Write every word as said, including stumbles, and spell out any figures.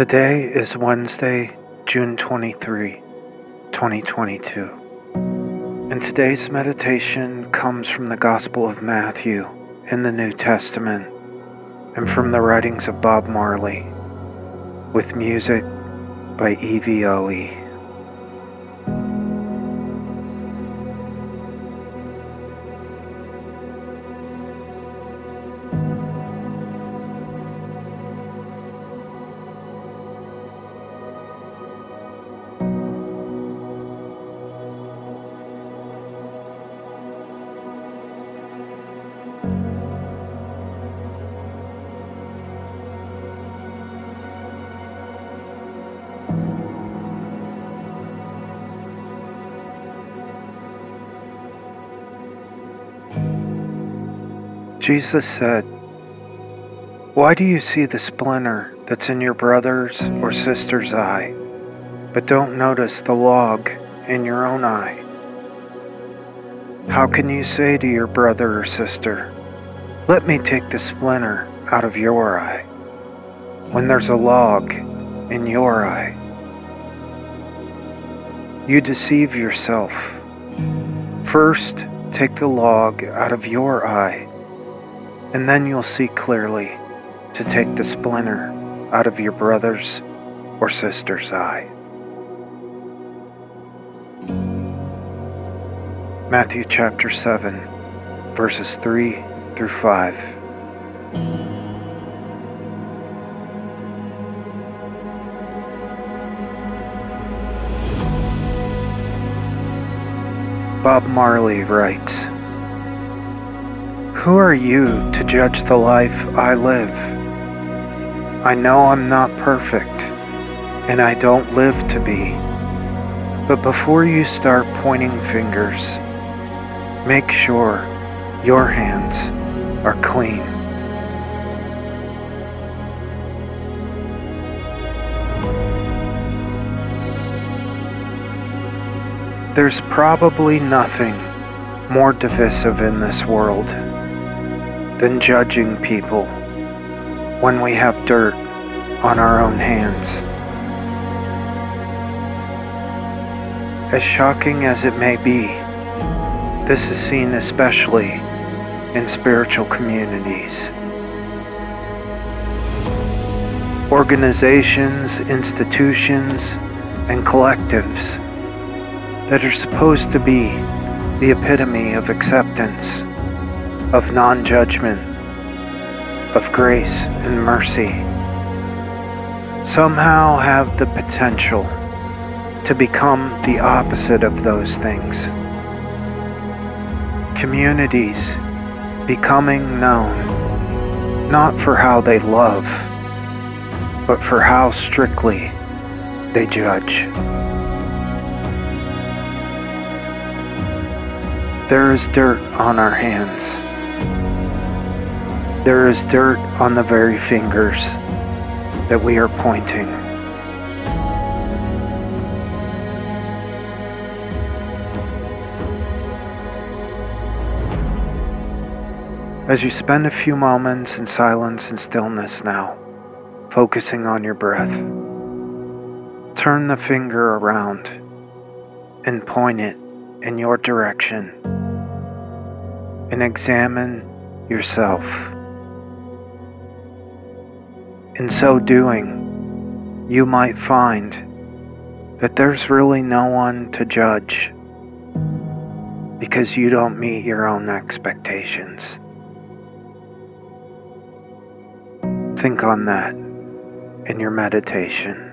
Today is Wednesday, June twenty-third, twenty twenty-two. And today's meditation comes from the Gospel of Matthew in the New Testament and from the writings of Bob Marley, with music by EVOE. Jesus said, "Why do you see the splinter that's in your brother's or sister's eye, but don't notice the log in your own eye? How can you say to your brother or sister, 'Let me take the splinter out of your eye,' when there's a log in your eye? You deceive yourself. First, take the log out of your eye, and then you'll see clearly to take the splinter out of your brother's or sister's eye." Matthew chapter seven, verses three through five. Bob Marley writes, "Who are you to judge the life I live? I know I'm not perfect, and I don't live to be. But before you start pointing fingers, make sure your hands are clean." There's probably nothing more divisive in this world than judging people when we have dirt on our own hands. As shocking as it may be, this is seen especially in spiritual communities. Organizations, institutions, and collectives that are supposed to be the epitome of acceptance, of non-judgment, of grace and mercy, somehow have the potential to become the opposite of those things. Communities becoming known not for how they love, but for how strictly they judge. There is dirt on our hands. There is dirt on the very fingers that we are pointing. As you spend a few moments in silence and stillness now, focusing on your breath, turn the finger around and point it in your direction, and examine yourself. In so doing, you might find that there's really no one to judge because you don't meet your own expectations. Think on that in your meditation.